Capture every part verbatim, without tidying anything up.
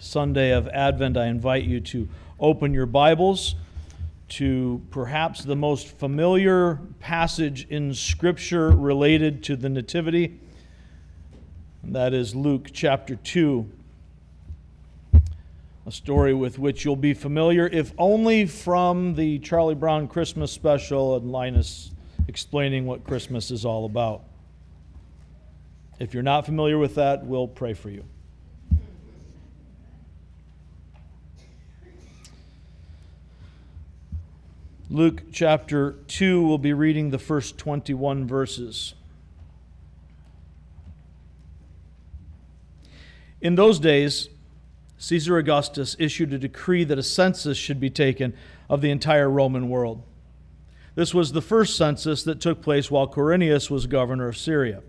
Sunday of Advent, I invite you to open your Bibles to perhaps the most familiar passage in Scripture related to the Nativity, and that is Luke chapter two, a story with which you'll be familiar, if only from the Charlie Brown Christmas special and Linus explaining what Christmas is all about. If you're not familiar with that, we'll pray for you. Luke chapter two, we'll be reading the first twenty-one verses. In those days, Caesar Augustus issued a decree that a census should be taken of the entire Roman world. This was the first census that took place while Quirinius was governor of Syria.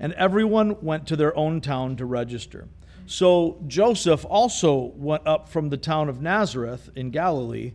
And everyone went to their own town to register. So Joseph also went up from the town of Nazareth in Galilee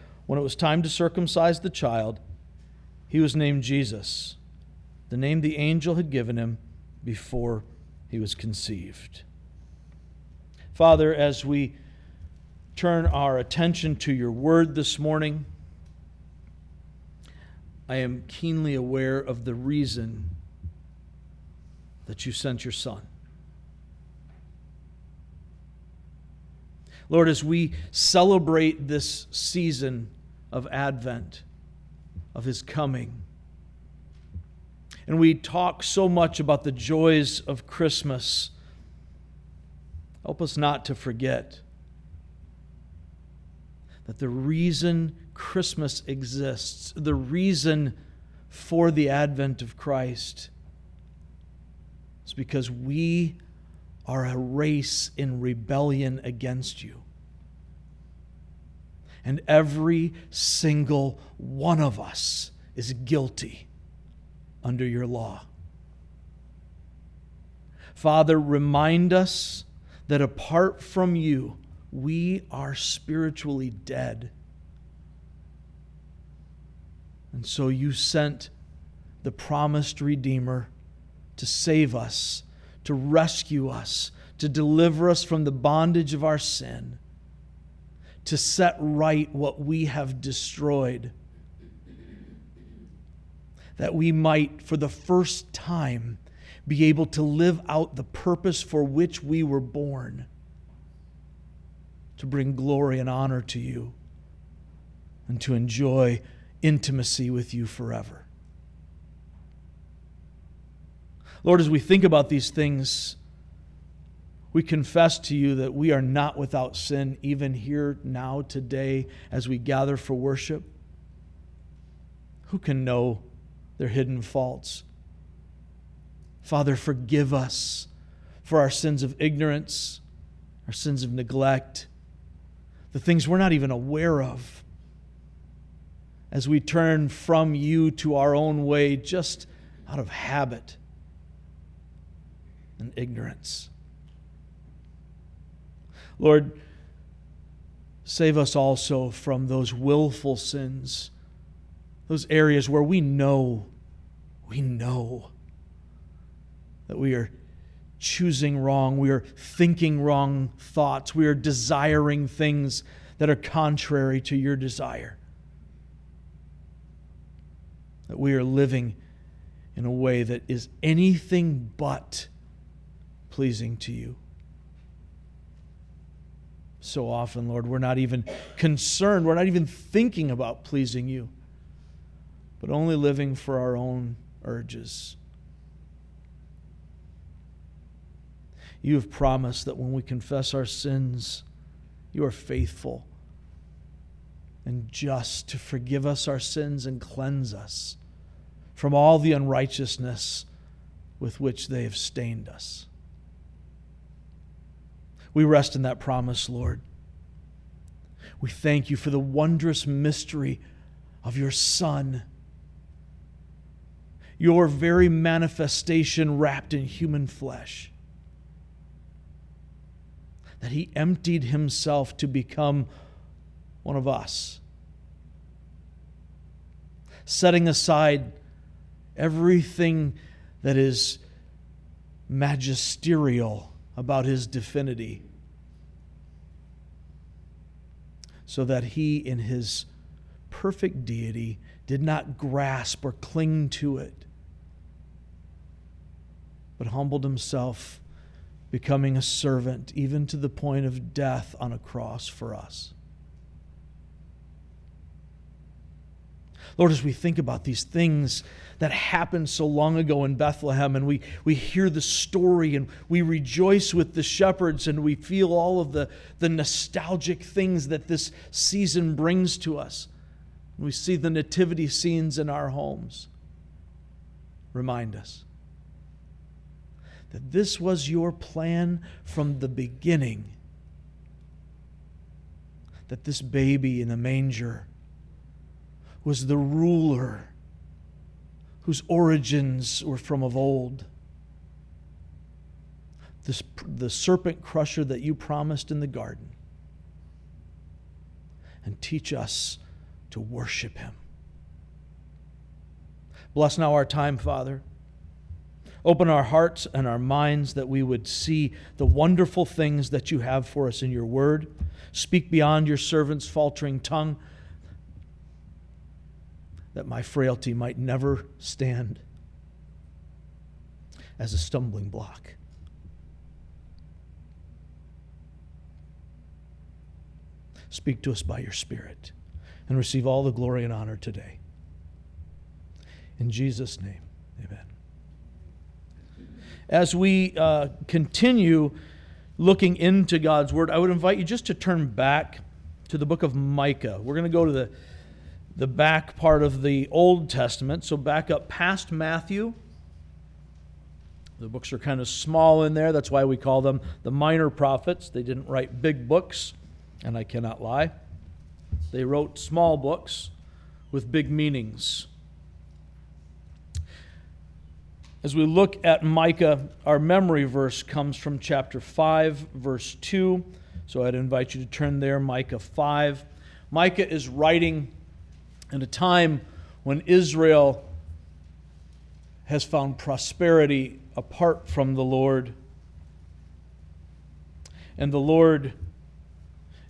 when it was time to circumcise the child, he was named Jesus, the name the angel had given him before he was conceived. Father, as we turn our attention to your word this morning, I am keenly aware of the reason that you sent your son. Lord, as we celebrate this season of Advent, of his coming. And we talk so much about the joys of Christmas. Help us not to forget that the reason Christmas exists, the reason for the advent of Christ, is because we are a race in rebellion against you. And every single one of us is guilty under your law. Father, remind us that apart from you, we are spiritually dead. And so you sent the promised Redeemer to save us, to rescue us, to deliver us from the bondage of our sin, to set right what we have destroyed. that we might, for the first time, be able to live out the purpose for which we were born, to bring glory and honor to you, and to enjoy intimacy with you forever. Lord, as we think about these things, we confess to you that we are not without sin, even here now today as we gather for worship. Who can know their hidden faults? Father, forgive us for our sins of ignorance, our sins of neglect, the things we're not even aware of. As we turn from you to our own way just out of habit and ignorance. Lord, save us also from those willful sins, those areas where we know, we know that we are choosing wrong, we are thinking wrong thoughts, we are desiring things that are contrary to your desire, that we are living in a way that is anything but pleasing to you. So often, Lord, we're not even concerned, we're not even thinking about pleasing you, but only living for our own urges. You have promised that when we confess our sins, you are faithful and just to forgive us our sins and cleanse us from all the unrighteousness with which they have stained us. We rest in that promise, Lord. We thank you for the wondrous mystery of your Son, your very manifestation wrapped in human flesh, that he emptied himself to become one of us, setting aside everything that is magisterial about his divinity, so that he in his perfect deity did not grasp or cling to it, but humbled himself, becoming a servant, even to the point of death on a cross for us. Lord, as we think about these things that happened so long ago in Bethlehem, and we, we hear the story and we rejoice with the shepherds and we feel all of the, the nostalgic things that this season brings to us. We see the nativity scenes in our homes. Remind us that this was your plan from the beginning, that this baby in the manger was the ruler whose origins were from of old, this, the serpent crusher that you promised in the garden. And teach us to worship him. Bless now our time, Father. Open our hearts and our minds that we would see the wonderful things that you have for us in your word. Speak beyond your servant's faltering tongue, that my frailty might never stand as a stumbling block. Speak to us by your Spirit and receive all the glory and honor today. In Jesus' name, amen. As we uh, continue looking into God's Word, I would invite you just to turn back to the book of Micah. We're going to go to the the back part of the Old Testament, so back up past Matthew. The books are kind of small in there. That's why we call them the minor prophets. They didn't write big books, and I cannot lie. They wrote small books with big meanings. As we look at Micah, our memory verse comes from chapter five, verse two. So I'd invite you to turn there, Micah five. Micah is writing in a time when Israel has found prosperity apart from the Lord, and the Lord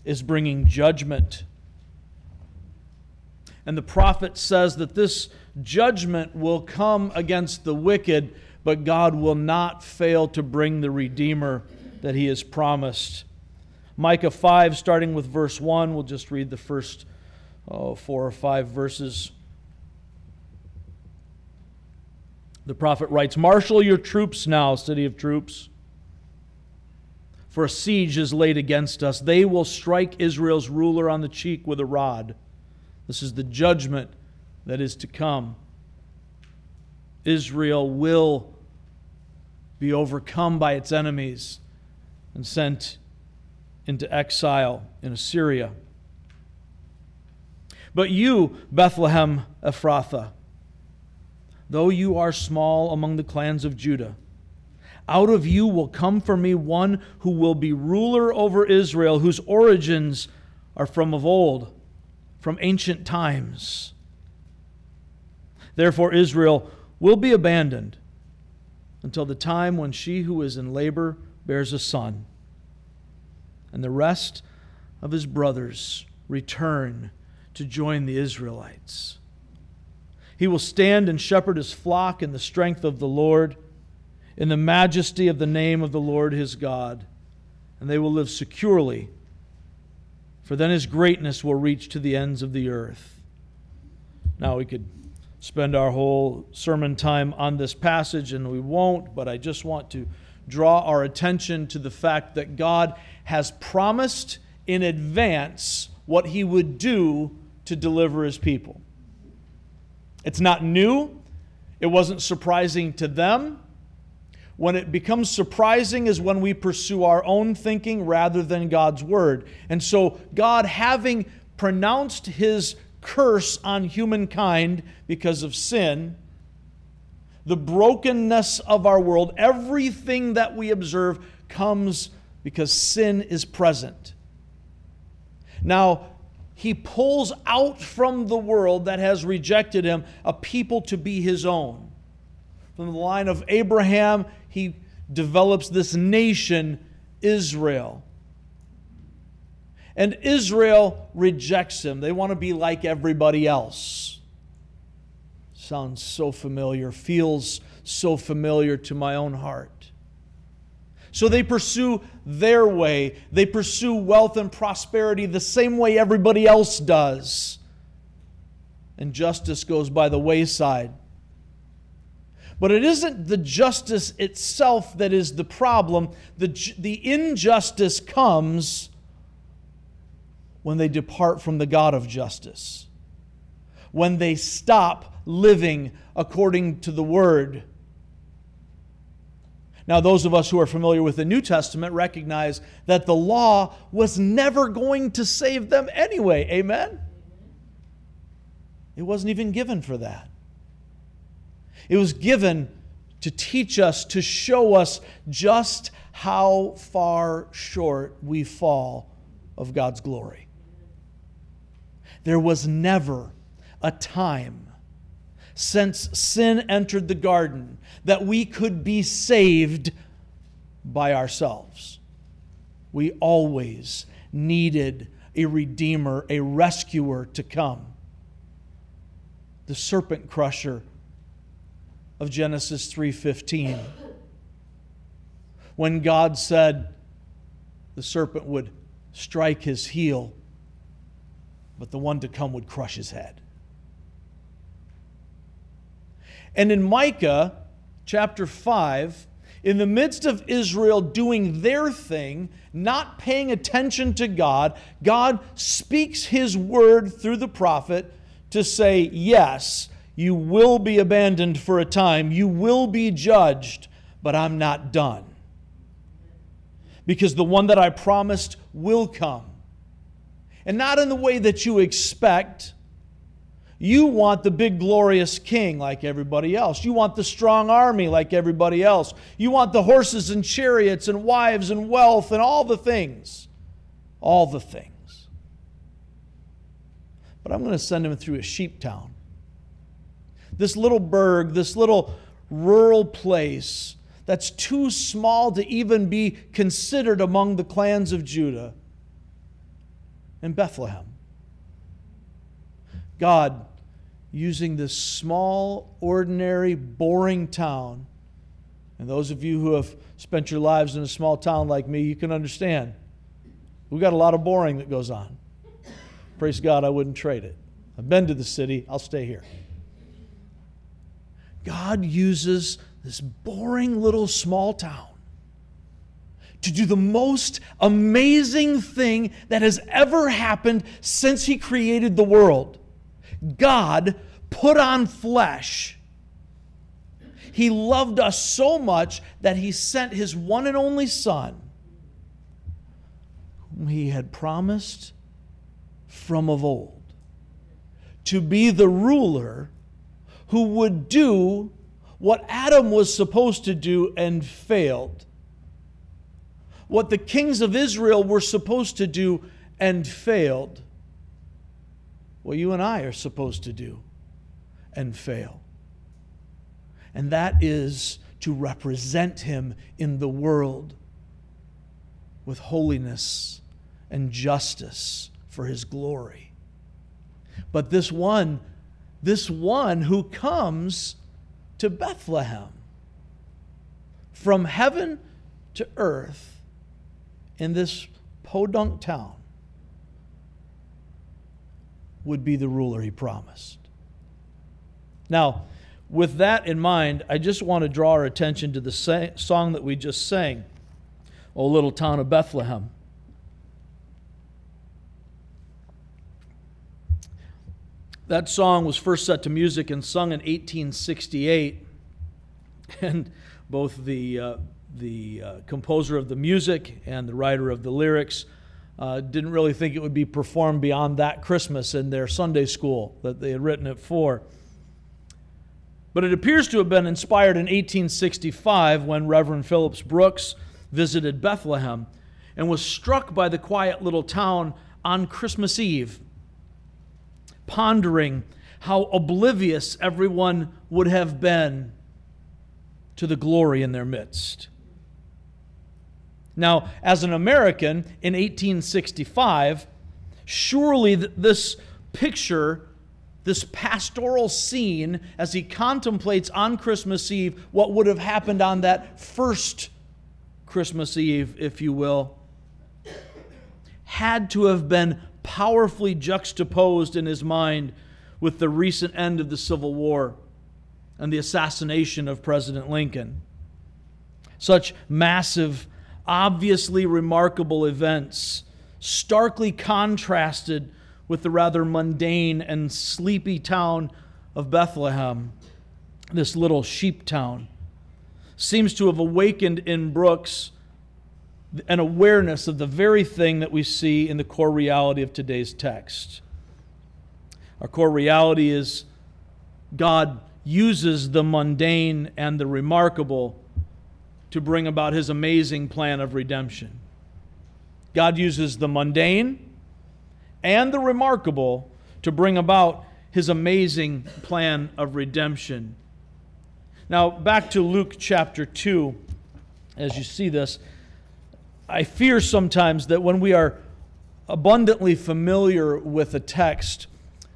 is bringing judgment. And the prophet says that this judgment will come against the wicked, but God will not fail to bring the Redeemer that he has promised. Micah five, starting with verse one, we'll just read the first oh, four or five verses. The prophet writes, "Marshal your troops now, city of troops, for a siege is laid against us. They will strike Israel's ruler on the cheek with a rod." This is the judgment that is to come. Israel will be overcome by its enemies and sent into exile in Assyria. "But you, Bethlehem Ephrathah, though you are small among the clans of Judah, out of you will come for me one who will be ruler over Israel, whose origins are from of old, from ancient times. Therefore Israel will be abandoned until the time when she who is in labor bears a son, and the rest of his brothers return to join the Israelites. He will stand and shepherd his flock in the strength of the Lord, in the majesty of the name of the Lord his God, and they will live securely, for then his greatness will reach to the ends of the earth." Now we could spend our whole sermon time on this passage, and we won't, but I just want to draw our attention to the fact that God has promised in advance what he would do to deliver his people. It's not new. It wasn't surprising to them. When it becomes surprising is when we pursue our own thinking rather than God's word. And so God, having pronounced his curse on humankind because of sin, the brokenness of our world, everything that we observe comes because sin is present. Now, he pulls out from the world that has rejected him a people to be his own. From the line of Abraham, he develops this nation, Israel. And Israel rejects him. They want to be like everybody else. Sounds so familiar, feels so familiar to my own heart. So they pursue their way. They pursue wealth and prosperity the same way everybody else does. And justice goes by the wayside. But it isn't the justice itself that is the problem. The, the injustice comes when they depart from the God of justice, when they stop living according to the Word. Now, those of us who are familiar with the New Testament recognize that the law was never going to save them anyway. Amen? It wasn't even given for that. It was given to teach us, to show us just how far short we fall of God's glory. There was never a time since sin entered the garden that we could be saved by ourselves. We always needed a redeemer, a rescuer to come. The serpent crusher of Genesis three fifteen, when God said the serpent would strike his heel, but the one to come would crush his head. And in Micah chapter five, in the midst of Israel doing their thing, not paying attention to God, God speaks his word through the prophet to say, yes, you will be abandoned for a time. You will be judged, but I'm not done. Because the one that I promised will come. And not in the way that you expect. You want the big glorious king like everybody else. You want the strong army like everybody else. You want the horses and chariots and wives and wealth and all the things. All the things. But I'm going to send him through a sheep town. This little burg, this little rural place that's too small to even be considered among the clans of Judah, in Bethlehem. God, using this small, ordinary, boring town. And those of you who have spent your lives in a small town like me, you can understand. We've got a lot of boring that goes on. Praise God, I wouldn't trade it. I've been to the city. I'll stay here. God uses this boring little small town to do the most amazing thing that has ever happened since He created the world. God put on flesh. He loved us so much that He sent His one and only Son, whom He had promised from of old, to be the ruler who would do what Adam was supposed to do and failed, what the kings of Israel were supposed to do and failed, what you and I are supposed to do and fail. And that is to represent Him in the world with holiness and justice for His glory. But this one, this one who comes to Bethlehem from heaven to earth in this podunk town would be the ruler He promised. Now, with that in mind, I just want to draw our attention to the sa- song that we just sang, O Little Town of Bethlehem. That song was first set to music and sung in eighteen sixty-eight. And both the, uh, the uh, composer of the music and the writer of the lyrics uh, didn't really think it would be performed beyond that Christmas in their Sunday school that they had written it for. But it appears to have been inspired in eighteen sixty-five when Reverend Phillips Brooks visited Bethlehem and was struck by the quiet little town on Christmas Eve, pondering how oblivious everyone would have been to the glory in their midst. Now, as an American in eighteen sixty-five, surely this picture, this pastoral scene, as he contemplates on Christmas Eve what would have happened on that first Christmas Eve, if you will, had to have been powerfully juxtaposed in his mind with the recent end of the Civil War and the assassination of President Lincoln. Such massive, obviously remarkable events, starkly contrasted with the rather mundane and sleepy town of Bethlehem, this little sheep town, seems to have awakened in Brooks an awareness of the very thing that we see in the core reality of today's text. Our core reality is God uses the mundane and the remarkable to bring about His amazing plan of redemption. God uses the mundane and the remarkable to bring about His amazing plan of redemption. Now, back to Luke chapter two, as you see this, I fear sometimes that when we are abundantly familiar with a text,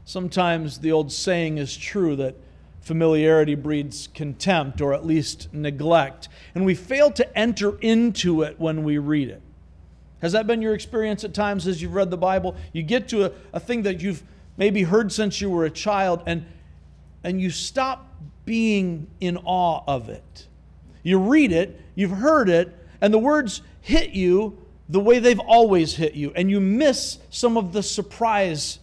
sometimes the old saying is true that familiarity breeds contempt, or at least neglect, and we fail to enter into it when we read it. Has that been your experience at times as you've read the Bible? You get to a, a thing that you've maybe heard since you were a child, and, and you stop being in awe of it. You read it, you've heard it, and the words hit you the way they've always hit you, and you miss some of the surprise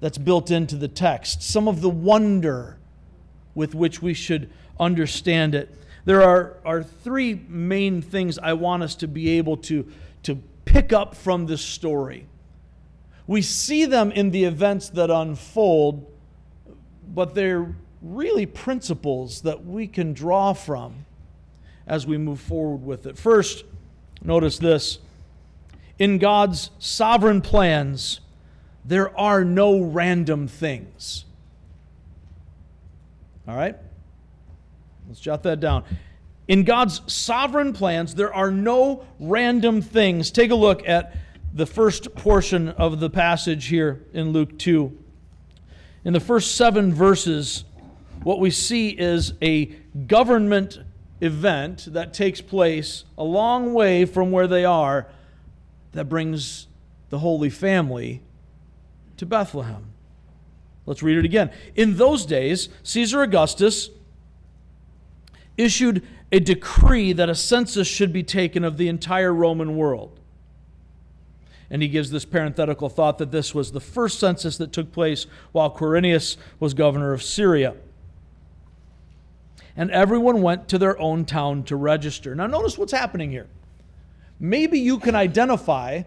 that's built into the text, some of the wonder with which we should understand it. There are, are three main things I want us to be able to, to pick up from this story. We see them in the events that unfold, but they're really principles that we can draw from as we move forward with it. First, notice this. In God's sovereign plans, there are no random things. All right? Let's jot that down. In God's sovereign plans, there are no random things. Take a look at the first portion of the passage here in Luke two. In the first seven verses, what we see is a government event that takes place a long way from where they are that brings the Holy Family to Bethlehem. Let's read it again. In those days, Caesar Augustus issued a decree that a census should be taken of the entire Roman world. And he gives this parenthetical thought that this was the first census that took place while Quirinius was governor of Syria. And everyone went to their own town to register. Now notice what's happening here. Maybe you can identify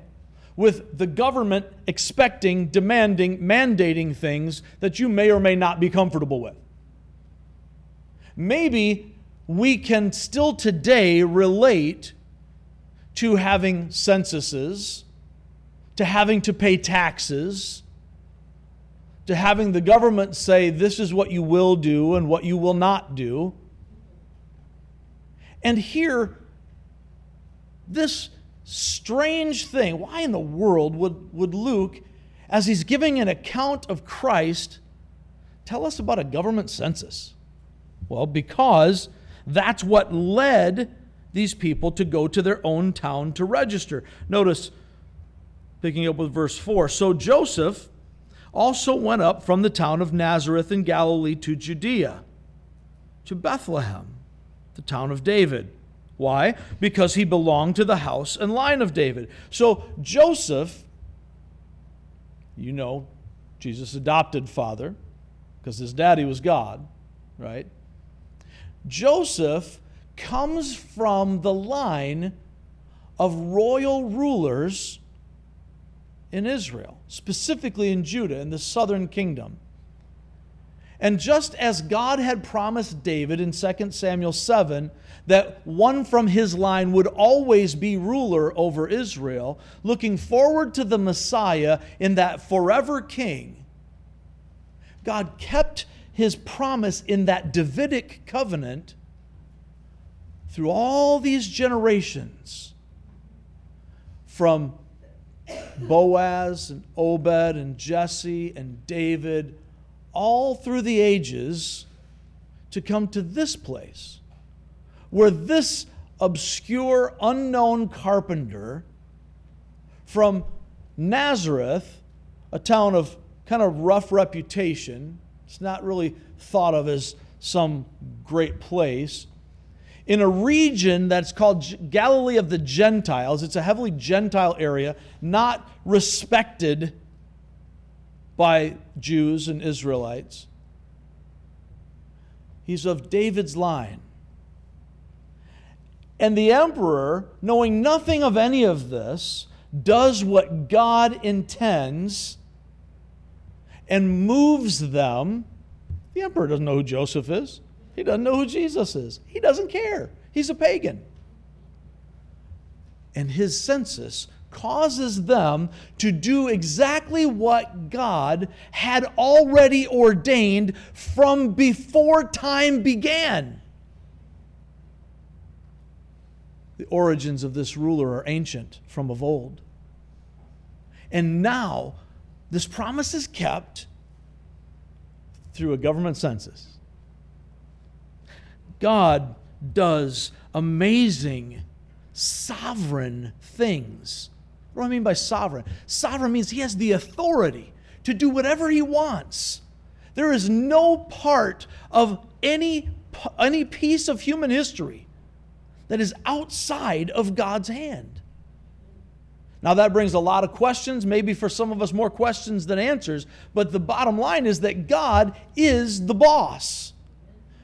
with the government expecting, demanding, mandating things that you may or may not be comfortable with. Maybe we can still today relate to having censuses, to having to pay taxes, to having the government say this is what you will do and what you will not do. And here, this strange thing, why in the world would, would Luke, as he's giving an account of Christ, tell us about a government census? Well, because that's what led these people to go to their own town to register. Notice, picking up with verse four, so Joseph also went up from the town of Nazareth in Galilee to Judea, to Bethlehem, the town of David. Why? Because he belonged to the house and line of David. So Joseph, you know, Jesus' adopted father, because his daddy was God, right? Joseph comes from the line of royal rulers in Israel, specifically in Judah, in the southern kingdom. And just as God had promised David in Second Samuel seven that one from his line would always be ruler over Israel, looking forward to the Messiah in that forever king, God kept his promise in that Davidic covenant through all these generations, from Boaz and Obed and Jesse and David, all through the ages, to come to this place where this obscure, unknown carpenter from Nazareth, a town of kind of rough reputation, it's not really thought of as some great place, in a region that's called Galilee of the Gentiles. It's a heavily Gentile area, not respected by Jews and Israelites. He's of David's line. And the emperor, knowing nothing of any of this, does what God intends and moves them. The emperor doesn't know who Joseph is. He doesn't know who Jesus is. He doesn't care. He's a pagan. And his census causes them to do exactly what God had already ordained from before time began. The origins of this ruler are ancient, from of old. And now, this promise is kept through a government census. God does amazing, sovereign things. What do I mean by sovereign? Sovereign means he has the authority to do whatever he wants. There is no part of any, any piece of human history that is outside of God's hand. Now that brings a lot of questions, maybe for some of us more questions than answers, but the bottom line is that God is the boss.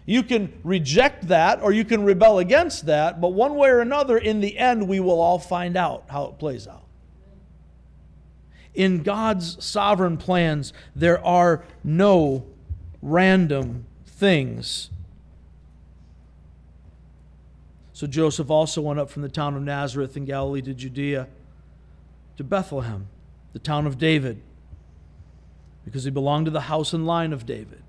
You can reject that or you can rebel against that, but one way or another, in the end, we will all find out how it plays out. In God's sovereign plans, there are no random things. So Joseph also went up from the town of Nazareth in Galilee to Judea, to Bethlehem, the town of David, because he belonged to the house and line of David.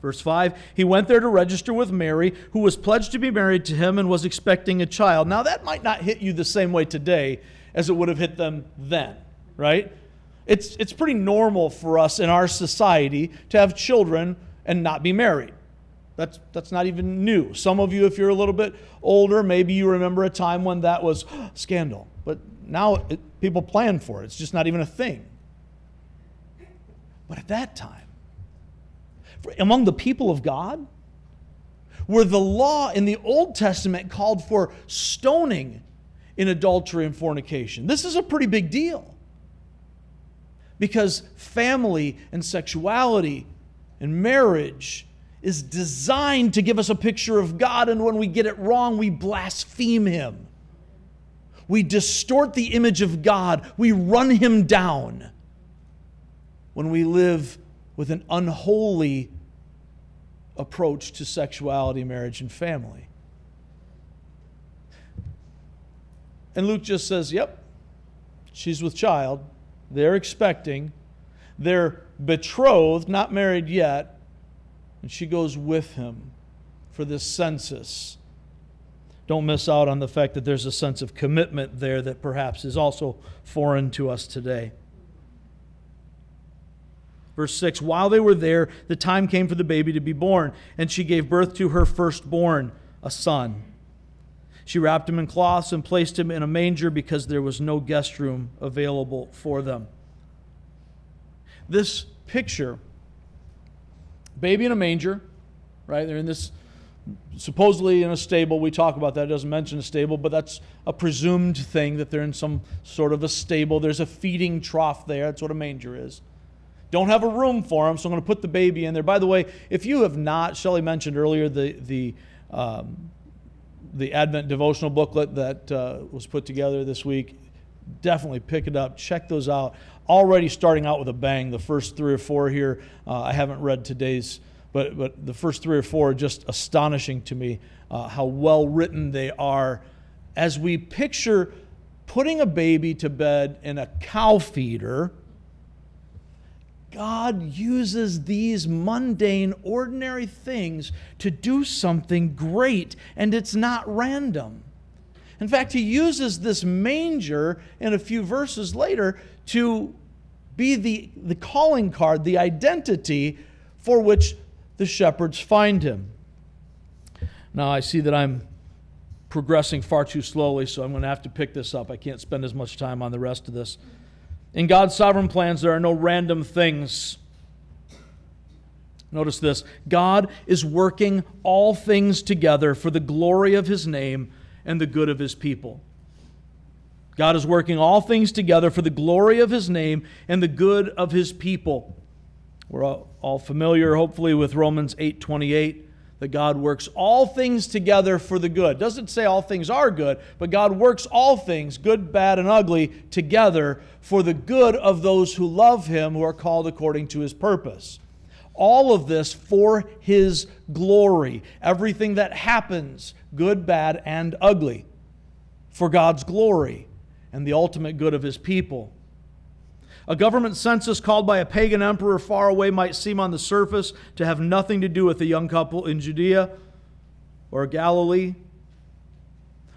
Verse five, he went there to register with Mary, who was pledged to be married to him and was expecting a child. Now that might not hit you the same way today as it would have hit them then, right? It's, it's pretty normal for us in our society to have children and not be married. That's, that's not even new. Some of you, if you're a little bit older, maybe you remember a time when that was oh, scandal. But now it, people plan for it. It's just not even a thing. But at that time, for, among the people of God, where the law in the Old Testament called for stoning in adultery and fornication, this is a pretty big deal. Because family and sexuality and marriage is designed to give us a picture of God, and when we get it wrong, we blaspheme Him. We distort the image of God. We run Him down when we live with an unholy approach to sexuality, marriage, and family. And Luke just says, yep, she's with child. They're expecting. They're betrothed, not married yet. And she goes with him for this census. Don't miss out on the fact that there's a sense of commitment there that perhaps is also foreign to us today. Verse six, while they were there, the time came for the baby to be born, and she gave birth to her firstborn, a son. She wrapped him in cloths and placed him in a manger because there was no guest room available for them. This picture, baby in a manger, right? They're in this, supposedly in a stable. We talk about that. It doesn't mention a stable, but that's a presumed thing, that they're in some sort of a stable. There's a feeding trough there. That's what a manger is. Don't have a room for him, so I'm going to put the baby in there. By the way, if you have not, Shelley mentioned earlier the the um, the Advent devotional booklet that uh, was put together this week. Definitely pick it up. Check those out. Already starting out with a bang. The first three or four here, uh, I haven't read today's, but but the first three or four are just astonishing to me, uh, how well written they are. As we picture putting a baby to bed in a cow feeder, God uses these mundane, ordinary things to do something great, and it's not random. In fact, He uses this manger in a few verses later to be the, the calling card, the identity for which the shepherds find Him. Now, I see that I'm progressing far too slowly, so I'm going to have to pick this up. I can't spend as much time on the rest of this. In God's sovereign plans, there are no random things. Notice this. God is working all things together for the glory of His name and the good of His people. God is working all things together for the glory of His name and the good of His people. We're all familiar, hopefully, with Romans eight twenty-eight, that God works all things together for the good. Doesn't say all things are good, but God works all things, good, bad, and ugly, together for the good of those who love Him, who are called according to His purpose. All of this for His glory. Everything that happens, good, bad, and ugly, for God's glory and the ultimate good of His people. A government census called by a pagan emperor far away might seem on the surface to have nothing to do with a young couple in Judea or Galilee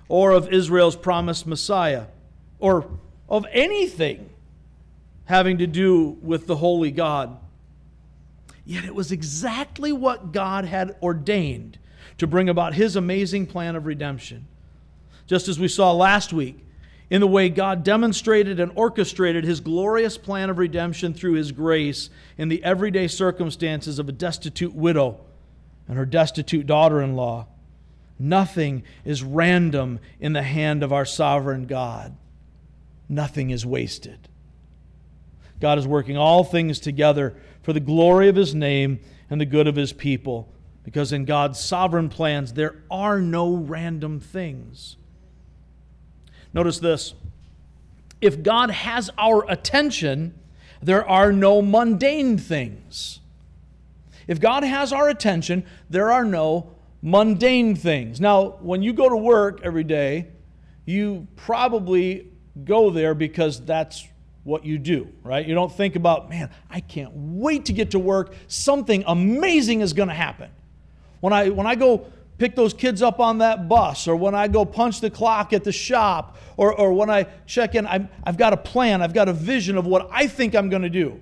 or of Israel's promised Messiah or of anything having to do with the holy God. Yet it was exactly what God had ordained to bring about His amazing plan of redemption. Just as we saw last week, in the way God demonstrated and orchestrated His glorious plan of redemption through His grace in the everyday circumstances of a destitute widow and her destitute daughter-in-law. Nothing is random in the hand of our sovereign God. Nothing is wasted. God is working all things together for the glory of His name and the good of His people, because in God's sovereign plans there are no random things. Notice this. If God has our attention, there are no mundane things. If God has our attention, there are no mundane things. Now, when you go to work every day, you probably go there because that's what you do, right? You don't think about, man, I can't wait to get to work. Something amazing is going to happen. When I, when I go pick those kids up on that bus, or when I go punch the clock at the shop, or, or when I check in, I'm, I've got a plan, I've got a vision of what I think I'm going to do.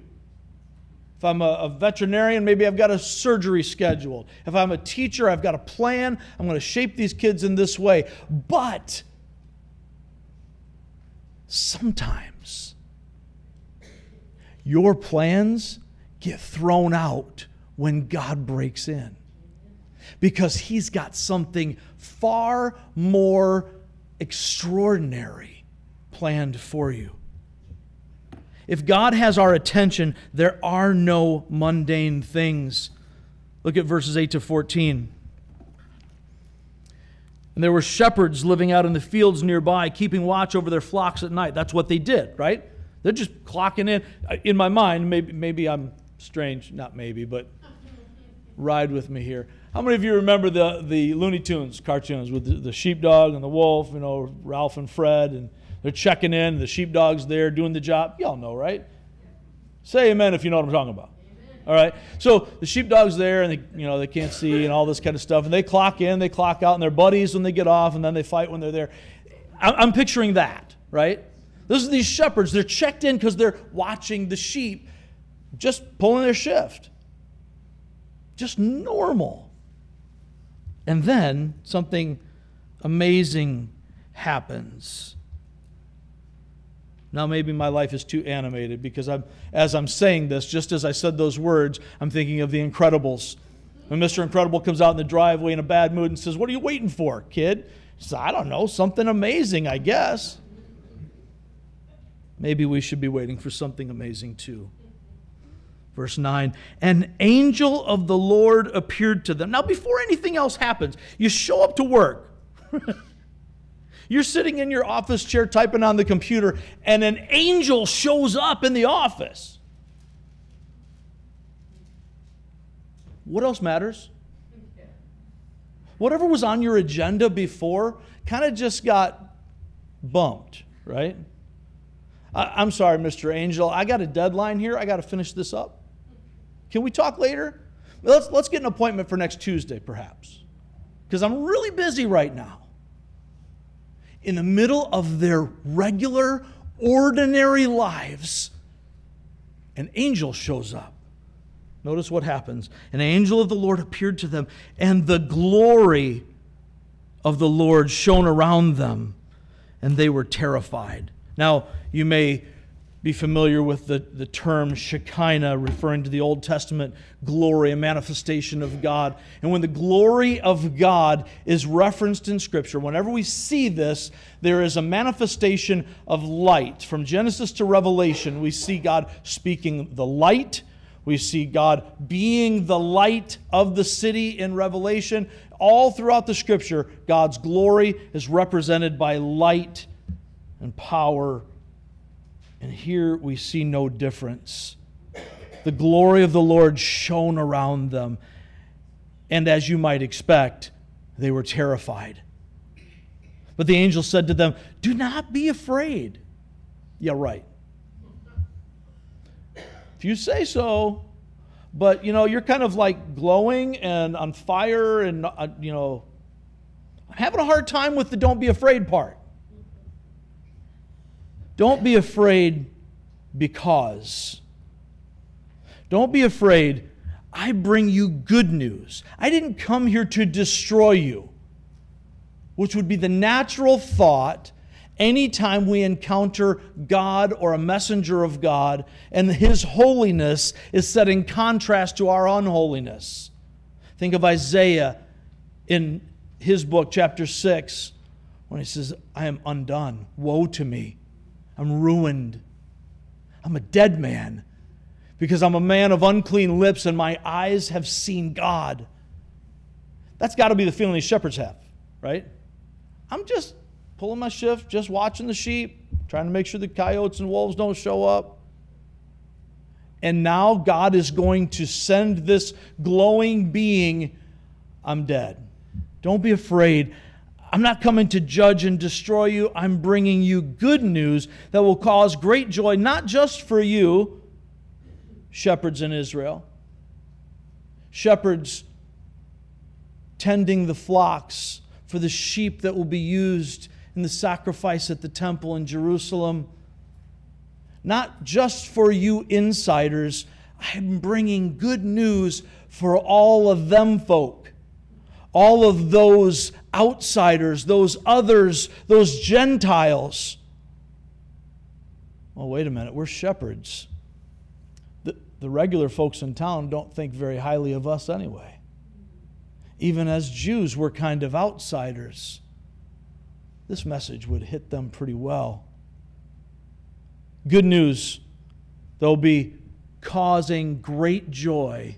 If I'm a, a veterinarian, maybe I've got a surgery scheduled. If I'm a teacher, I've got a plan. I'm going to shape these kids in this way. But sometimes your plans get thrown out when God breaks in, because He's got something far more extraordinary planned for you. If God has our attention, there are no mundane things. Look at verses eight to fourteen. And there were shepherds living out in the fields nearby, keeping watch over their flocks at night. That's what they did, right? They're just clocking in. In my mind, maybe, maybe I'm strange, not maybe, but ride with me here. How many of you remember the, the Looney Tunes cartoons with the, the sheepdog and the wolf, you know, Ralph and Fred, and they're checking in, the sheepdog's there doing the job. Y'all know, right? Say amen if you know what I'm talking about. Amen. All right. So the sheepdog's there, and they, you know, they can't see and all this kind of stuff. And they clock in, they clock out, and they're buddies when they get off, and then they fight when they're there. I'm picturing that, right? This is these shepherds. They're checked in because they're watching the sheep, just pulling their shift. Just normal. And then something amazing happens. Now maybe my life is too animated, because I'm, as I'm saying this, just as I said those words, I'm thinking of The Incredibles. When Mister Incredible comes out in the driveway in a bad mood and says, "What are you waiting for, kid?" He says, "I don't know, something amazing, I guess." Maybe we should be waiting for something amazing too. Verse nine, an angel of the Lord appeared to them. Now before anything else happens, you show up to work. You're sitting in your office chair typing on the computer, and an angel shows up in the office. What else matters? Whatever was on your agenda before kind of just got bumped, right? I, I'm sorry, Mister Angel, I got a deadline here. I got to finish this up. Can we talk later? Let's, let's get an appointment for next Tuesday, perhaps, because I'm really busy right now. In the middle of their regular, ordinary lives, an angel shows up. Notice what happens. An angel of the Lord appeared to them, and the glory of the Lord shone around them, and they were terrified. Now, you may be familiar with the, the term Shekinah, referring to the Old Testament glory, a manifestation of God. And when the glory of God is referenced in Scripture, whenever we see this, there is a manifestation of light. From Genesis to Revelation, we see God speaking the light. We see God being the light of the city in Revelation. All throughout the Scripture, God's glory is represented by light and power. And here we see no difference. The glory of the Lord shone around them. And as you might expect, they were terrified. But the angel said to them, "Do not be afraid." Yeah, right. If you say so, but you know, you're kind of like glowing and on fire, and uh, you know, I'm having a hard time with the "don't be afraid" part. Don't be afraid because. Don't be afraid. I bring you good news. I didn't come here to destroy you, which would be the natural thought anytime we encounter God or a messenger of God, and His holiness is set in contrast to our unholiness. Think of Isaiah in his book, chapter six, when he says, "I am undone. Woe to me. I'm ruined. I'm a dead man, because I'm a man of unclean lips, and my eyes have seen God." That's got to be the feeling these shepherds have, right? I'm just pulling my shift, just watching the sheep, trying to make sure the coyotes and wolves don't show up. And now God is going to send this glowing being. I'm dead. Don't be afraid. I'm not coming to judge and destroy you. I'm bringing you good news that will cause great joy, not just for you, shepherds in Israel, shepherds tending the flocks for the sheep that will be used in the sacrifice at the temple in Jerusalem. Not just for you insiders, I'm bringing good news for all of them folk, all of those outsiders, those others, those Gentiles. Well, wait a minute, we're shepherds. The, the regular folks in town don't think very highly of us anyway. Even as Jews, we're kind of outsiders. This message would hit them pretty well. Good news, they'll be causing great joy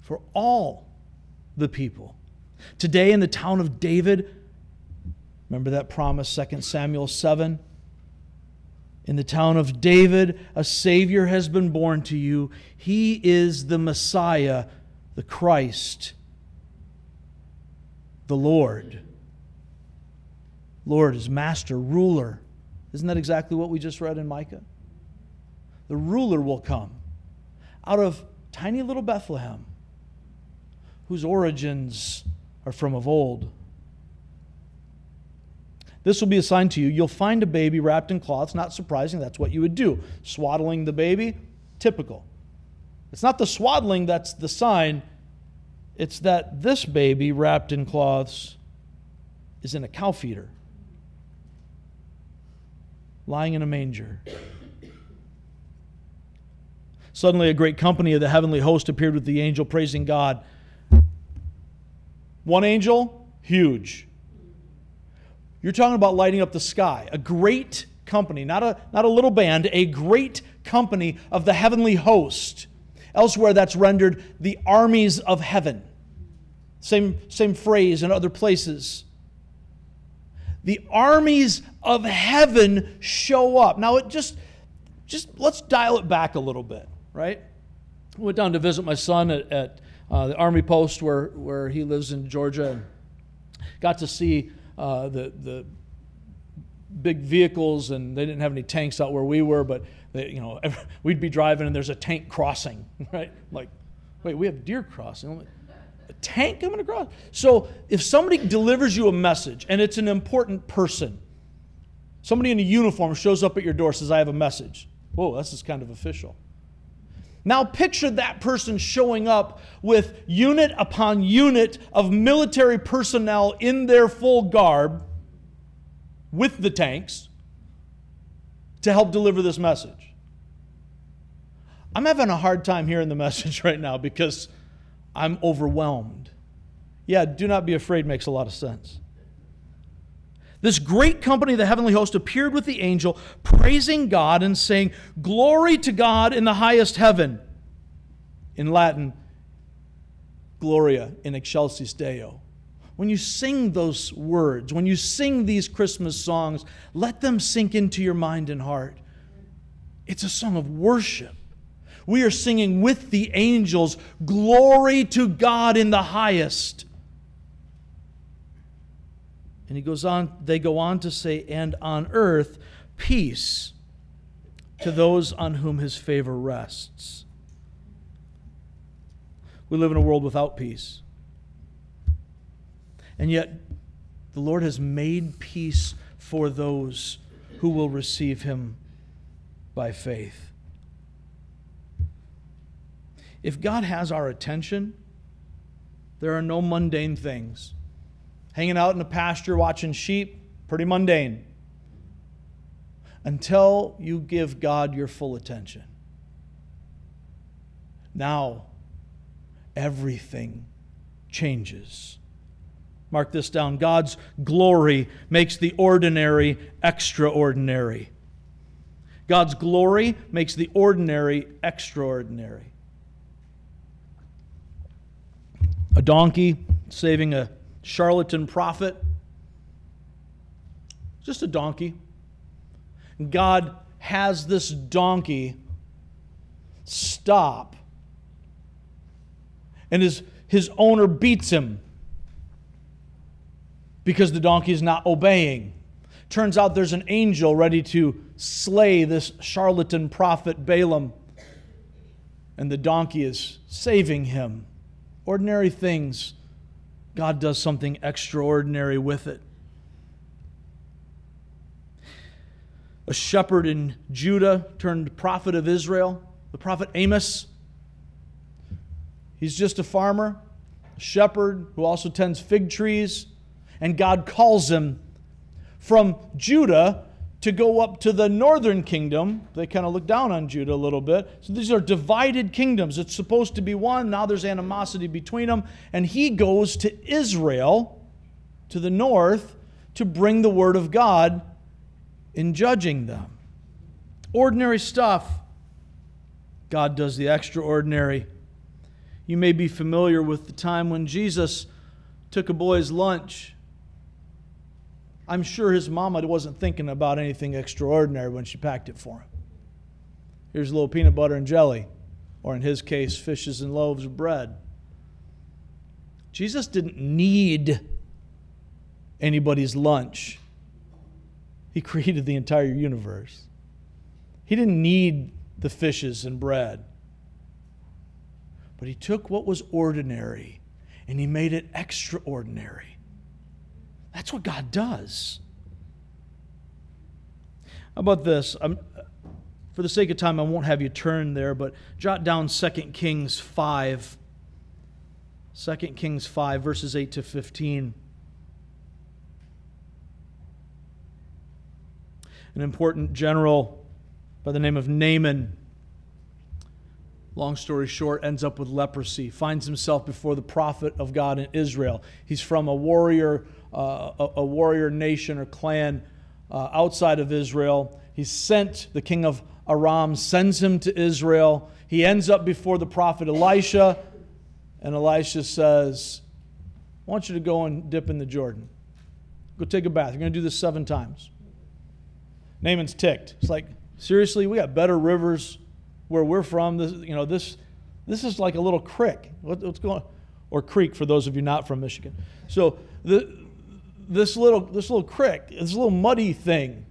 for all the people. Today in the town of David, remember that promise, Second Samuel seven? In the town of David, a Savior has been born to you. He is the Messiah, the Christ, the Lord. Lord is master, ruler. Isn't that exactly what we just read in Micah? The ruler will come out of tiny little Bethlehem, whose origins are from of old. This will be a sign to you. You'll find a baby wrapped in cloths. Not surprising, that's what you would do. Swaddling the baby, typical. It's not the swaddling that's the sign. It's that this baby wrapped in cloths is in a cow feeder, lying in a manger. Suddenly a great company of the heavenly host appeared with the angel, praising God. One angel, huge. You're talking about lighting up the sky. A great company, not a, not a little band, a great company of the heavenly host. Elsewhere that's rendered the armies of heaven. Same, same phrase in other places. The armies of heaven show up. Now it just, just let's dial it back a little bit, right? I went down to visit my son at, at uh, the Army Post where, where he lives in Georgia, and got to see uh, the, the big vehicles, and they didn't have any tanks out where we were, but they, you know, every, we'd be driving and there's a tank crossing, right? Like, wait, we have deer crossing. A tank coming across. So if somebody delivers you a message and it's an important person, somebody in a uniform shows up at your door, says, I have a message. Whoa, this is kind of official. Now picture that person showing up with unit upon unit of military personnel in their full garb with the tanks to help deliver this message. I'm having a hard time hearing the message right now because I'm overwhelmed. Yeah, do not be afraid makes a lot of sense. This great company of the heavenly host appeared with the angel, praising God and saying, Glory to God in the highest heaven. In Latin, Gloria in excelsis Deo. When you sing those words, when you sing these Christmas songs, let them sink into your mind and heart. It's a song of worship. We are singing with the angels, Glory to God in the highest. And he goes on, they go on to say, and on earth, peace to those on whom his favor rests. We live in a world without peace. And yet, the Lord has made peace for those who will receive him by faith. If God has our attention, there are no mundane things. Hanging out in the pasture watching sheep, pretty mundane. Until you give God your full attention. Now, everything changes. Mark this down. God's glory makes the ordinary extraordinary. God's glory makes the ordinary extraordinary. A donkey saving a charlatan prophet. Just a donkey. God has this donkey stop. And his, his owner beats him because the donkey is not obeying. Turns out there's an angel ready to slay this charlatan prophet Balaam. And the donkey is saving him. Ordinary things God does something extraordinary with it. A shepherd in Judah turned prophet of Israel, the prophet Amos. He's just a farmer, a shepherd who also tends fig trees, and God calls him from Judah to go up to the northern kingdom. They kind of look down on Judah a little bit. So these are divided kingdoms. It's supposed to be one. Now there's animosity between them. And he goes to Israel, to the north, to bring the word of God in judging them. Ordinary stuff. God does the extraordinary. You may be familiar with the time when Jesus took a boy's lunch. I'm sure his mama wasn't thinking about anything extraordinary when she packed it for him. Here's a little peanut butter and jelly, or in his case, fishes and loaves of bread. Jesus didn't need anybody's lunch. He created the entire universe. He didn't need the fishes and bread. But he took what was ordinary and he made it extraordinary. That's what God does. How about this? I'm, for the sake of time, I won't have you turn there, but jot down Second Kings five. Second Kings five, verses eight to fifteen. An important general by the name of Naaman, long story short, ends up with leprosy, finds himself before the prophet of God in Israel. He's from a warrior Uh, a, a warrior nation or clan uh, outside of Israel. He's sent, the king of Aram sends him to Israel. He ends up before the prophet Elisha, and Elisha says, I want you to go and dip in the Jordan. Go take a bath. You're going to do this seven times. Naaman's ticked. It's like, seriously, we got better rivers where we're from. This, you know, this, this is like a little creek. What, what's going on? Or creek for those of you not from Michigan. So the This little this little crick, this little muddy thing.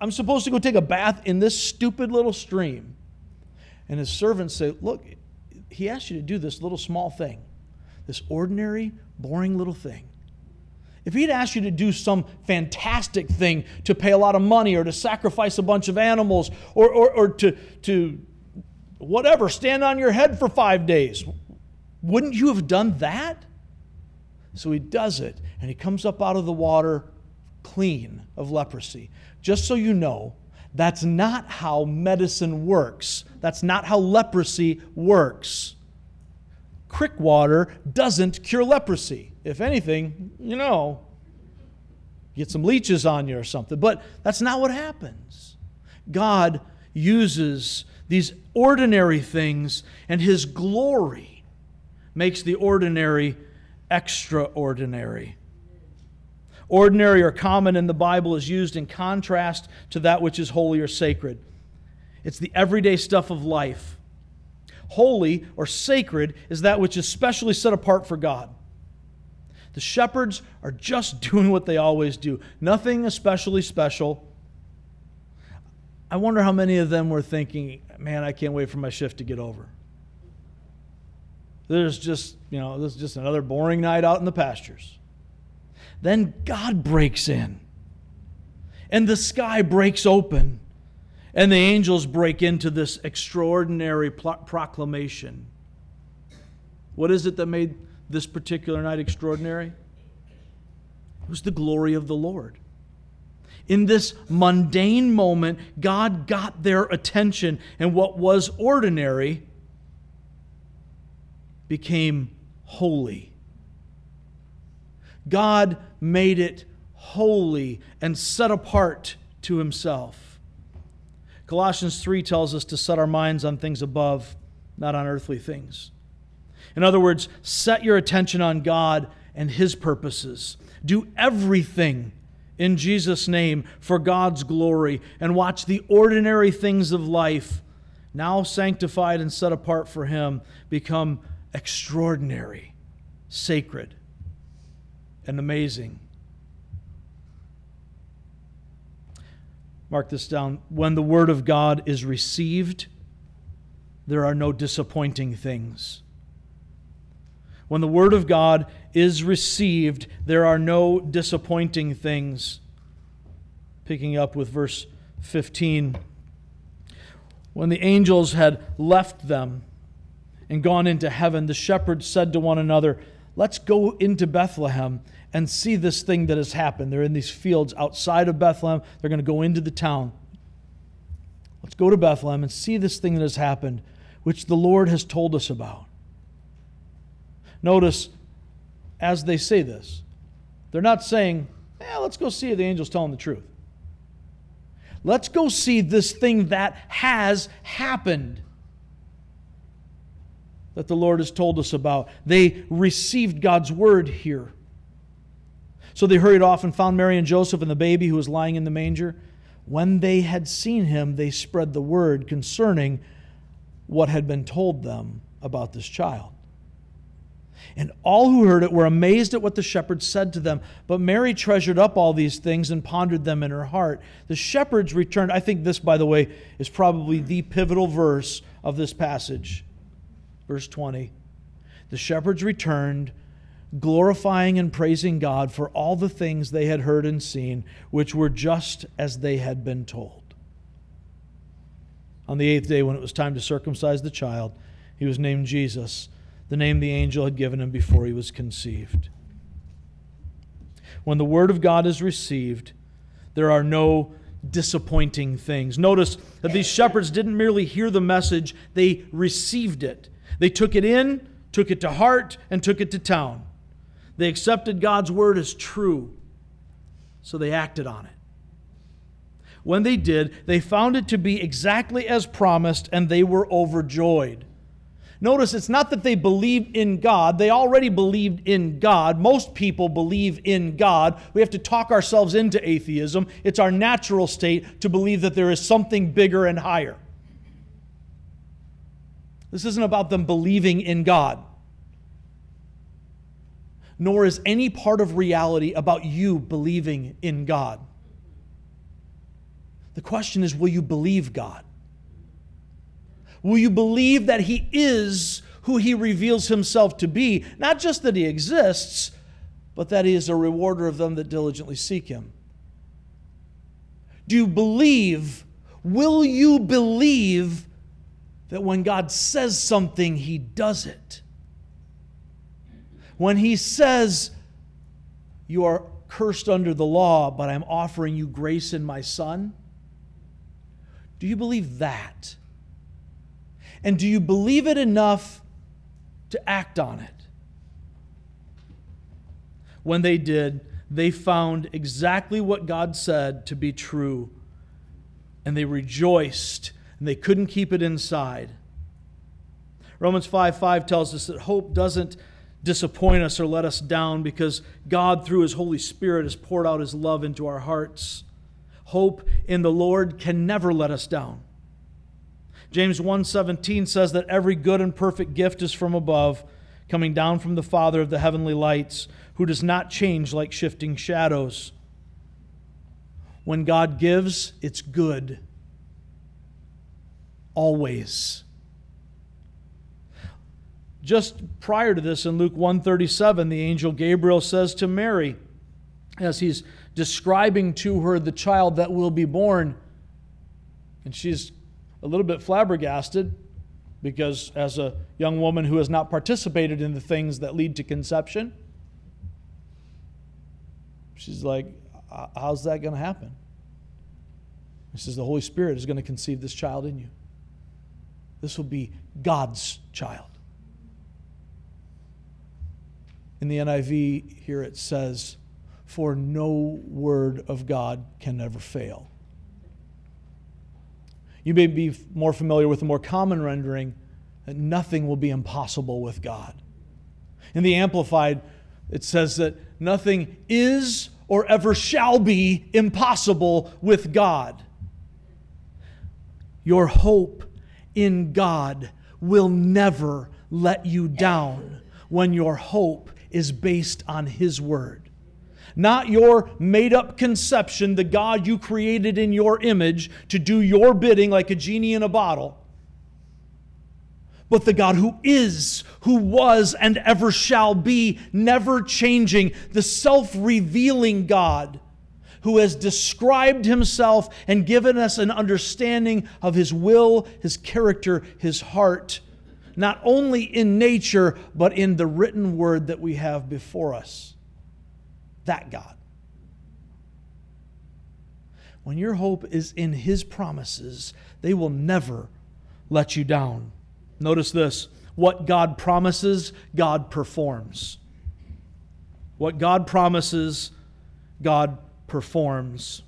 I'm supposed to go take a bath in this stupid little stream. And his servants say, look, he asked you to do this little small thing, this ordinary, boring little thing. If he'd asked you to do some fantastic thing, to pay a lot of money or to sacrifice a bunch of animals or, or, or to, to whatever, stand on your head for five days, wouldn't you have done that? So he does it, and he comes up out of the water clean of leprosy. Just so you know, that's not how medicine works. That's not how leprosy works. Crick water doesn't cure leprosy. If anything, you know, get some leeches on you or something. But that's not what happens. God uses these ordinary things, and his glory makes the ordinary extraordinary. Ordinary or common in the Bible is used in contrast to that which is holy or sacred. It's the everyday stuff of life. Holy or sacred is that which is specially set apart for God. The shepherds are just doing what they always do. Nothing especially special. I wonder how many of them were thinking, man, I can't wait for my shift to get over. There's just, you know, this is just another boring night out in the pastures. Then God breaks in, and the sky breaks open, and the angels break into this extraordinary proclamation. What is it that made this particular night extraordinary? It was the glory of the Lord. In this mundane moment, God got their attention, and what was ordinary became holy. God made it holy and set apart to himself. Colossians three tells us to set our minds on things above, not on earthly things. In other words, set your attention on God and his purposes. Do everything in Jesus' name for God's glory, and watch the ordinary things of life, now sanctified and set apart for him, become extraordinary, sacred, and amazing. Mark this down. When the word of God is received, there are no disappointing things. When the word of God is received, there are no disappointing things. Picking up with verse fifteen. When the angels had left them and gone into heaven, the shepherds said to one another, "Let's go into Bethlehem and see this thing that has happened." They're in these fields outside of Bethlehem. They're going to go into the town. Let's go to Bethlehem and see this thing that has happened, which the Lord has told us about. Notice, as they say this, they're not saying, eh, let's go see if the angel's telling the truth. Let's go see this thing that has happened that the Lord has told us about. They received God's word here. So they hurried off and found Mary and Joseph and the baby who was lying in the manger. When they had seen him, they spread the word concerning what had been told them about this child. And all who heard it were amazed at what the shepherds said to them. But Mary treasured up all these things and pondered them in her heart. The shepherds returned. I think this, by the way, is probably the pivotal verse of this passage. Verse twenty. The shepherds returned, glorifying and praising God for all the things they had heard and seen, which were just as they had been told. On the eighth day, when it was time to circumcise the child, he was named Jesus, the name the angel had given him before he was conceived. When the word of God is received, there are no disappointing things. Notice that these shepherds didn't merely hear the message, they received it. They took it in, took it to heart, and took it to town. They accepted God's word as true, so they acted on it. When they did, they found it to be exactly as promised, and they were overjoyed. Notice, it's not that they believed in God. They already believed in God. Most people believe in God. We have to talk ourselves into atheism. It's our natural state to believe that there is something bigger and higher. This isn't about them believing in God. Nor is any part of reality about you believing in God. The question is, will you believe God? Will you believe that He is who He reveals Himself to be? Not just that He exists, but that He is a rewarder of them that diligently seek Him. Do you believe, will you believe that when God says something, He does it? When He says, "You are cursed under the law, but I'm offering you grace in my Son," do you believe that? And do you believe it enough to act on it? When they did, they found exactly what God said to be true, and they rejoiced, and they couldn't keep it inside. Romans five five tells us that hope doesn't disappoint us or let us down because God, through His Holy Spirit, has poured out His love into our hearts. Hope in the Lord can never let us down. James one seventeen says that every good and perfect gift is from above, coming down from the Father of the heavenly lights, who does not change like shifting shadows. When God gives, it's good. Always. Just prior to this, in Luke one thirty-seven, the angel Gabriel says to Mary, as he's describing to her the child that will be born, and she's a little bit flabbergasted, because as a young woman who has not participated in the things that lead to conception, she's like, how's that going to happen? He says, the Holy Spirit is going to conceive this child in you. This will be God's child. In the N I V here it says, for no word of God can ever fail. You may be more familiar with the more common rendering that nothing will be impossible with God. In the Amplified, it says that nothing is or ever shall be impossible with God. Your hope in God will never let you down when your hope is based on His Word. Not your made-up conception, the God you created in your image to do your bidding like a genie in a bottle, but the God who is, who was, and ever shall be, never changing, the self-revealing God who has described himself and given us an understanding of his will, his character, his heart, not only in nature, but in the written word that we have before us. That God. When your hope is in his promises, they will never let you down. Notice this. What God promises, God performs. What God promises, God performs.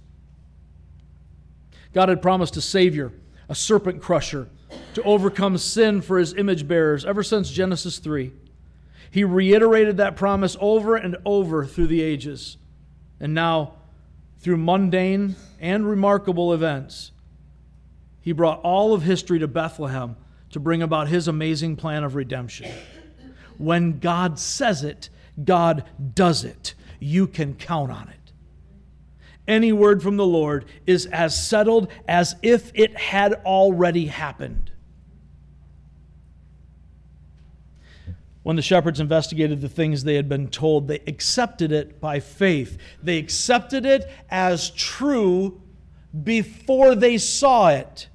God had promised a Savior, a serpent crusher, to overcome sin for his image bearers ever since Genesis three. He reiterated that promise over and over through the ages. And now, through mundane and remarkable events, he brought all of history to Bethlehem to bring about his amazing plan of redemption. When God says it, God does it. You can count on it. Any word from the Lord is as settled as if it had already happened. When the shepherds investigated the things they had been told, they accepted it by faith. They accepted it as true before they saw it.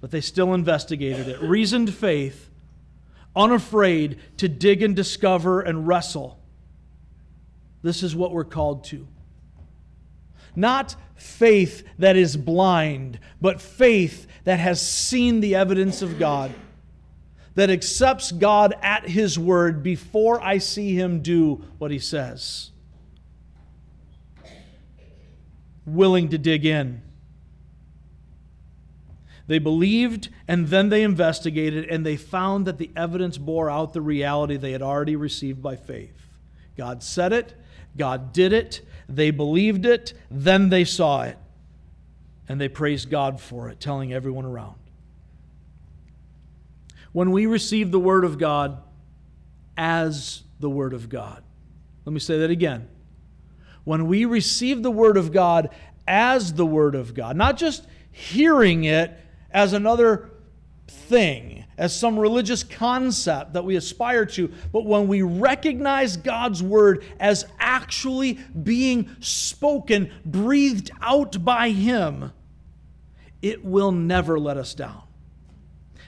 But they still investigated it. Reasoned faith, unafraid to dig and discover and wrestle. This is what we're called to. Not faith that is blind, but faith that has seen the evidence of God, that accepts God at his word before I see him do what he says. Willing to dig in. They believed, and then they investigated, and they found that the evidence bore out the reality they had already received by faith. God said it, God did it, they believed it, then they saw it, and they praised God for it, telling everyone around. When we receive the Word of God as the Word of God. Let me say that again. When we receive the Word of God as the Word of God, not just hearing it as another thing, as some religious concept that we aspire to, but when we recognize God's Word as actually being spoken, breathed out by Him, it will never let us down.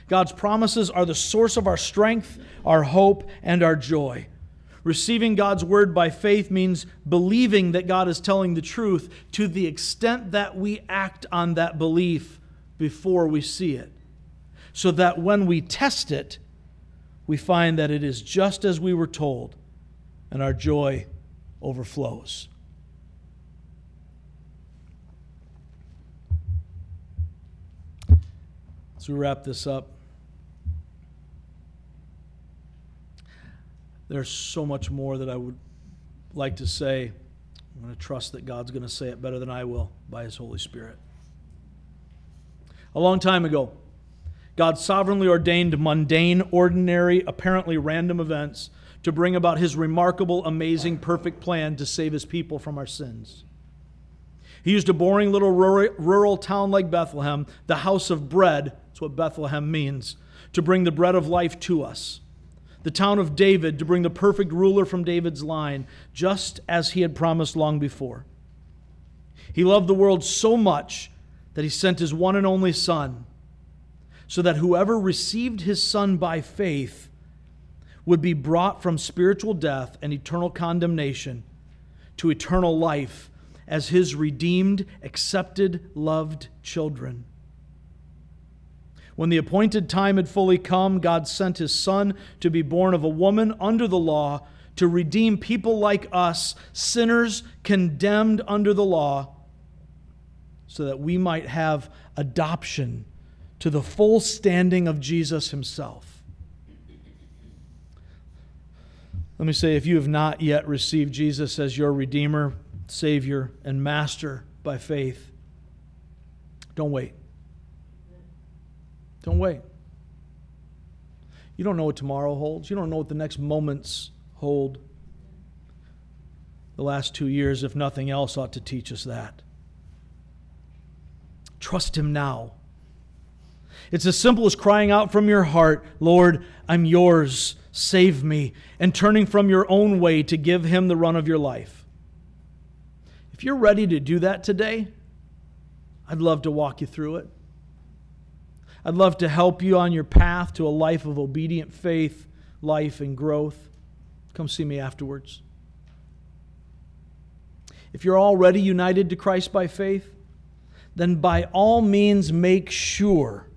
God's promises are the source of our strength, our hope, and our joy. Receiving God's word by faith means believing that God is telling the truth to the extent that we act on that belief before we see it, so that when we test it, we find that it is just as we were told, and our joy overflows. As we wrap this up, there's so much more that I would like to say. I'm going to trust that God's going to say it better than I will by His Holy Spirit. A long time ago, God sovereignly ordained mundane, ordinary, apparently random events to bring about His remarkable, amazing, perfect plan to save His people from our sins. He used a boring little rural town like Bethlehem, the house of bread, that's what Bethlehem means, to bring the bread of life to us. The town of David, to bring the perfect ruler from David's line, just as he had promised long before. He loved the world so much that he sent his one and only Son, so that whoever received his Son by faith would be brought from spiritual death and eternal condemnation to eternal life as his redeemed, accepted, loved children. When the appointed time had fully come, God sent His Son to be born of a woman under the law to redeem people like us, sinners condemned under the law, so that we might have adoption to the full standing of Jesus Himself. Let me say, if you have not yet received Jesus as your Redeemer, Savior, and Master by faith, don't wait. Don't wait. You don't know what tomorrow holds. You don't know what the next moments hold. The last two years, if nothing else, ought to teach us that. Trust Him now. It's as simple as crying out from your heart, Lord, I'm yours, save me, and turning from your own way to give him the run of your life. If you're ready to do that today, I'd love to walk you through it. I'd love to help you on your path to a life of obedient faith, life, and growth. Come see me afterwards. If you're already united to Christ by faith, then by all means make sure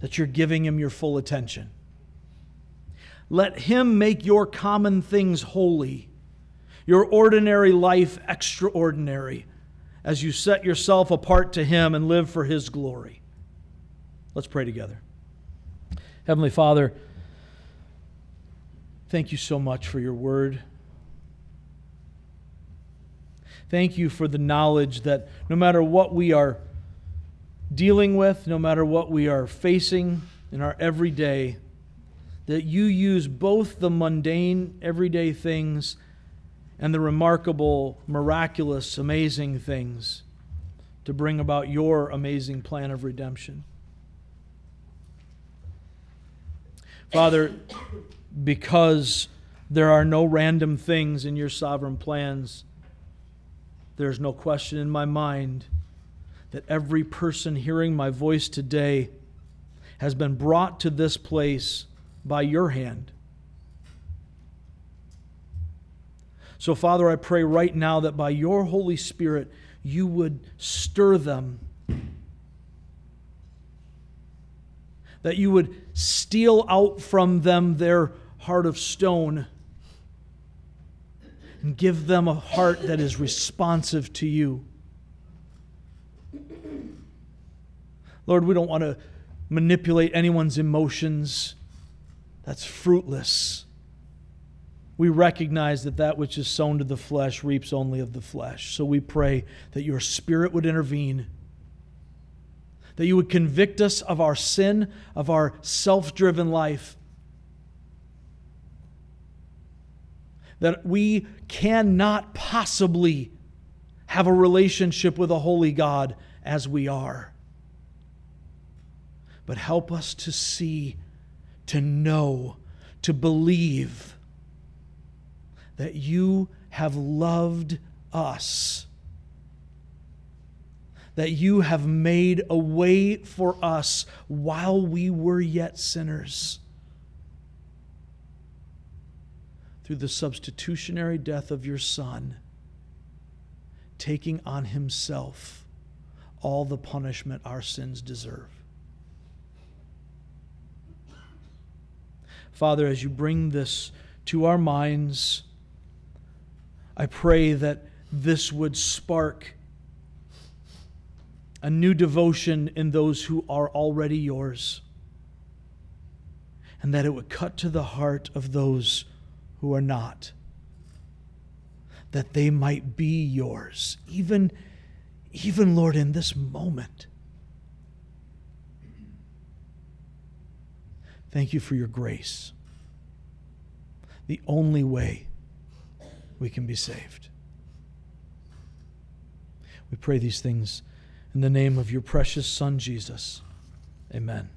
that you're giving him your full attention. Let him make your common things holy, your ordinary life extraordinary, as you set yourself apart to him and live for his glory. Let's pray together. Heavenly Father, thank you so much for your word. Thank you for the knowledge that no matter what we are dealing with, no matter what we are facing in our everyday, that you use both the mundane, everyday things and the remarkable, miraculous, amazing things to bring about your amazing plan of redemption. Father, because there are no random things in your sovereign plans, there's no question in my mind that every person hearing my voice today has been brought to this place by your hand. So, Father, I pray right now that by your Holy Spirit, you would stir them, that you would steal out from them their heart of stone and give them a heart that is responsive to you. Lord, we don't want to manipulate anyone's emotions. That's fruitless. We recognize that that which is sown to the flesh reaps only of the flesh. So we pray that your Spirit would intervene, that you would convict us of our sin, of our self-driven life, that we cannot possibly have a relationship with a holy God as we are. But help us to see, to know, to believe that you have loved us, that you have made a way for us while we were yet sinners, through the substitutionary death of your Son, taking on himself all the punishment our sins deserve. Father, as you bring this to our minds, I pray that this would spark a new devotion in those who are already yours, and that it would cut to the heart of those who are not, that they might be yours, even, even Lord, in this moment. Thank you for your grace, the only way we can be saved. We pray these things in the name of your precious Son, Jesus. Amen.